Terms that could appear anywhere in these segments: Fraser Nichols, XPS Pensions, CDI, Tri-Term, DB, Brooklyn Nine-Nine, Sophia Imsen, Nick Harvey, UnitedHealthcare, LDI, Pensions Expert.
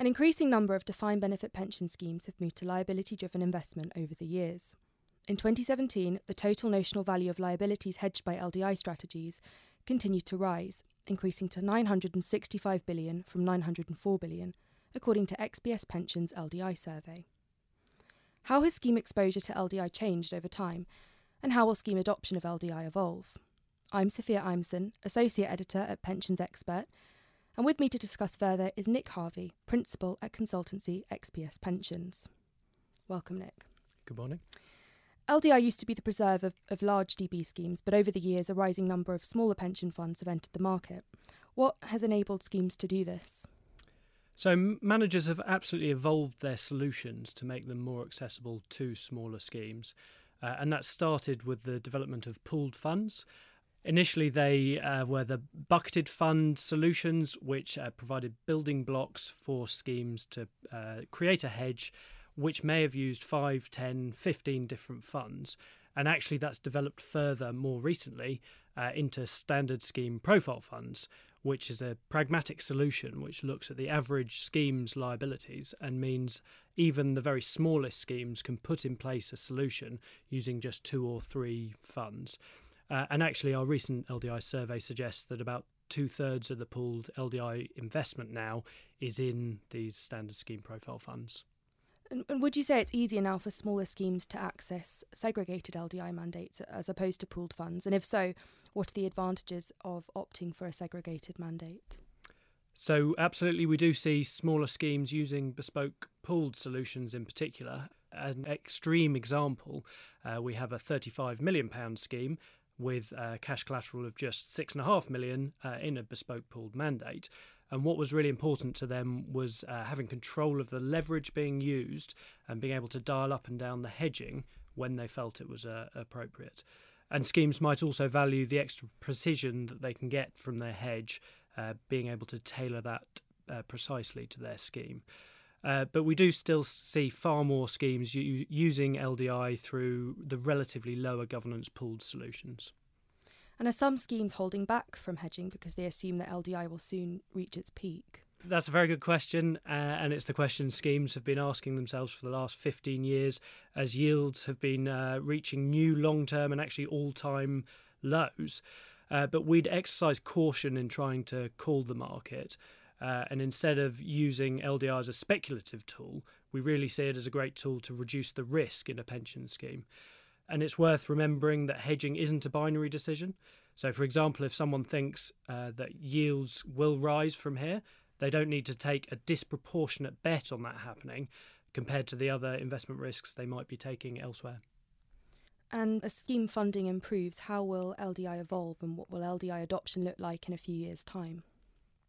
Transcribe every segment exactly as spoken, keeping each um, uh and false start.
An increasing number of defined benefit pension schemes have moved to liability-driven investment over the years. In twenty seventeen, the total notional value of liabilities hedged by L D I strategies continued to rise, increasing to nine hundred sixty-five billion dollars from nine hundred four billion dollars, according to X P S Pensions L D I survey. How has scheme exposure to L D I changed over time, and how will scheme adoption of L D I evolve? I'm Sophia Imsen, Associate Editor at Pensions Expert, and with me to discuss further is Nick Harvey, Principal at Consultancy X P S Pensions. Welcome, Nick. Good morning. L D I used to be the preserve of, of large D B schemes, but over the years a rising number of smaller pension funds have entered the market. What has enabled schemes to do this? So managers have absolutely evolved their solutions to make them more accessible to smaller schemes. Uh, and that started with the development of pooled funds. Initially, they uh, were the bucketed fund solutions, which uh, provided building blocks for schemes to uh, create a hedge, which may have used five, ten, fifteen different funds. And actually, that's developed further more recently uh, into standard scheme profile funds, which is a pragmatic solution which looks at the average scheme's liabilities and means even the very smallest schemes can put in place a solution using just two or three funds. Uh, and actually, our recent L D I survey suggests that about two-thirds of the pooled L D I investment now is in these standard scheme profile funds. And, and would you say it's easier now for smaller schemes to access segregated L D I mandates as opposed to pooled funds? And if so, what are the advantages of opting for a segregated mandate? So absolutely, we do see smaller schemes using bespoke pooled solutions in particular. An extreme example, uh, we have a thirty-five million pounds scheme with uh, cash collateral of just six point five million pounds uh, in a bespoke pooled mandate. And what was really important to them was uh, having control of the leverage being used and being able to dial up and down the hedging when they felt it was uh, appropriate. And schemes might also value the extra precision that they can get from their hedge, uh, being able to tailor that uh, precisely to their scheme. Uh, but we do still see far more schemes u- using L D I through the relatively lower governance pooled solutions. And are some schemes holding back from hedging because they assume that L D I will soon reach its peak? That's a very good question, uh, and it's the question schemes have been asking themselves for the last fifteen years as yields have been uh, reaching new long-term and actually all-time lows. Uh, but we'd exercise caution in trying to call the market. Uh, and instead of using L D I as a speculative tool, we really see it as a great tool to reduce the risk in a pension scheme. And it's worth remembering that hedging isn't a binary decision. So, for example, if someone thinks uh, that yields will rise from here, they don't need to take a disproportionate bet on that happening compared to the other investment risks they might be taking elsewhere. And as scheme funding improves, how will L D I evolve and what will L D I adoption look like in a few years' time?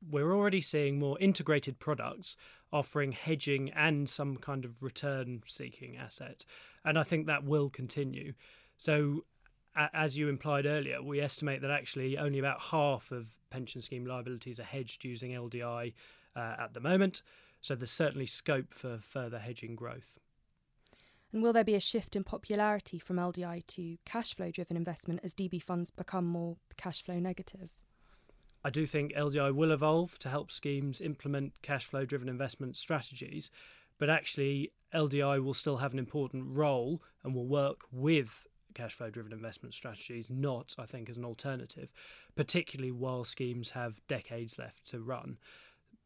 We're already seeing more integrated products offering hedging and some kind of return-seeking asset. And I think that will continue. So, as you implied earlier, we estimate that actually only about half of pension scheme liabilities are hedged using L D I uh, at the moment. So there's certainly scope for further hedging growth. And will there be a shift in popularity from L D I to cash flow-driven investment as D B funds become more cash flow negative? I do think L D I will evolve to help schemes implement cash flow driven investment strategies, but actually L D I will still have an important role and will work with cash flow driven investment strategies, not, I think, as an alternative, particularly while schemes have decades left to run.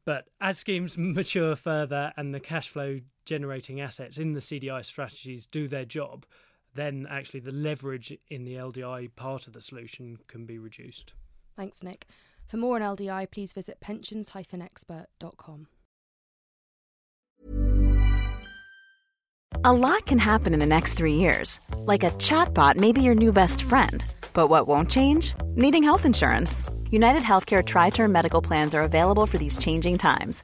But as schemes mature further and the cash flow generating assets in the C D I strategies do their job, then actually the leverage in the L D I part of the solution can be reduced. Thanks, Nick. For more on L D I, please visit pensions dash expert dot com. A lot can happen in the next three years. Like a chatbot may be your new best friend. But what won't change? Needing health insurance. UnitedHealthcare Tri-Term Medical Plans are available for these changing times.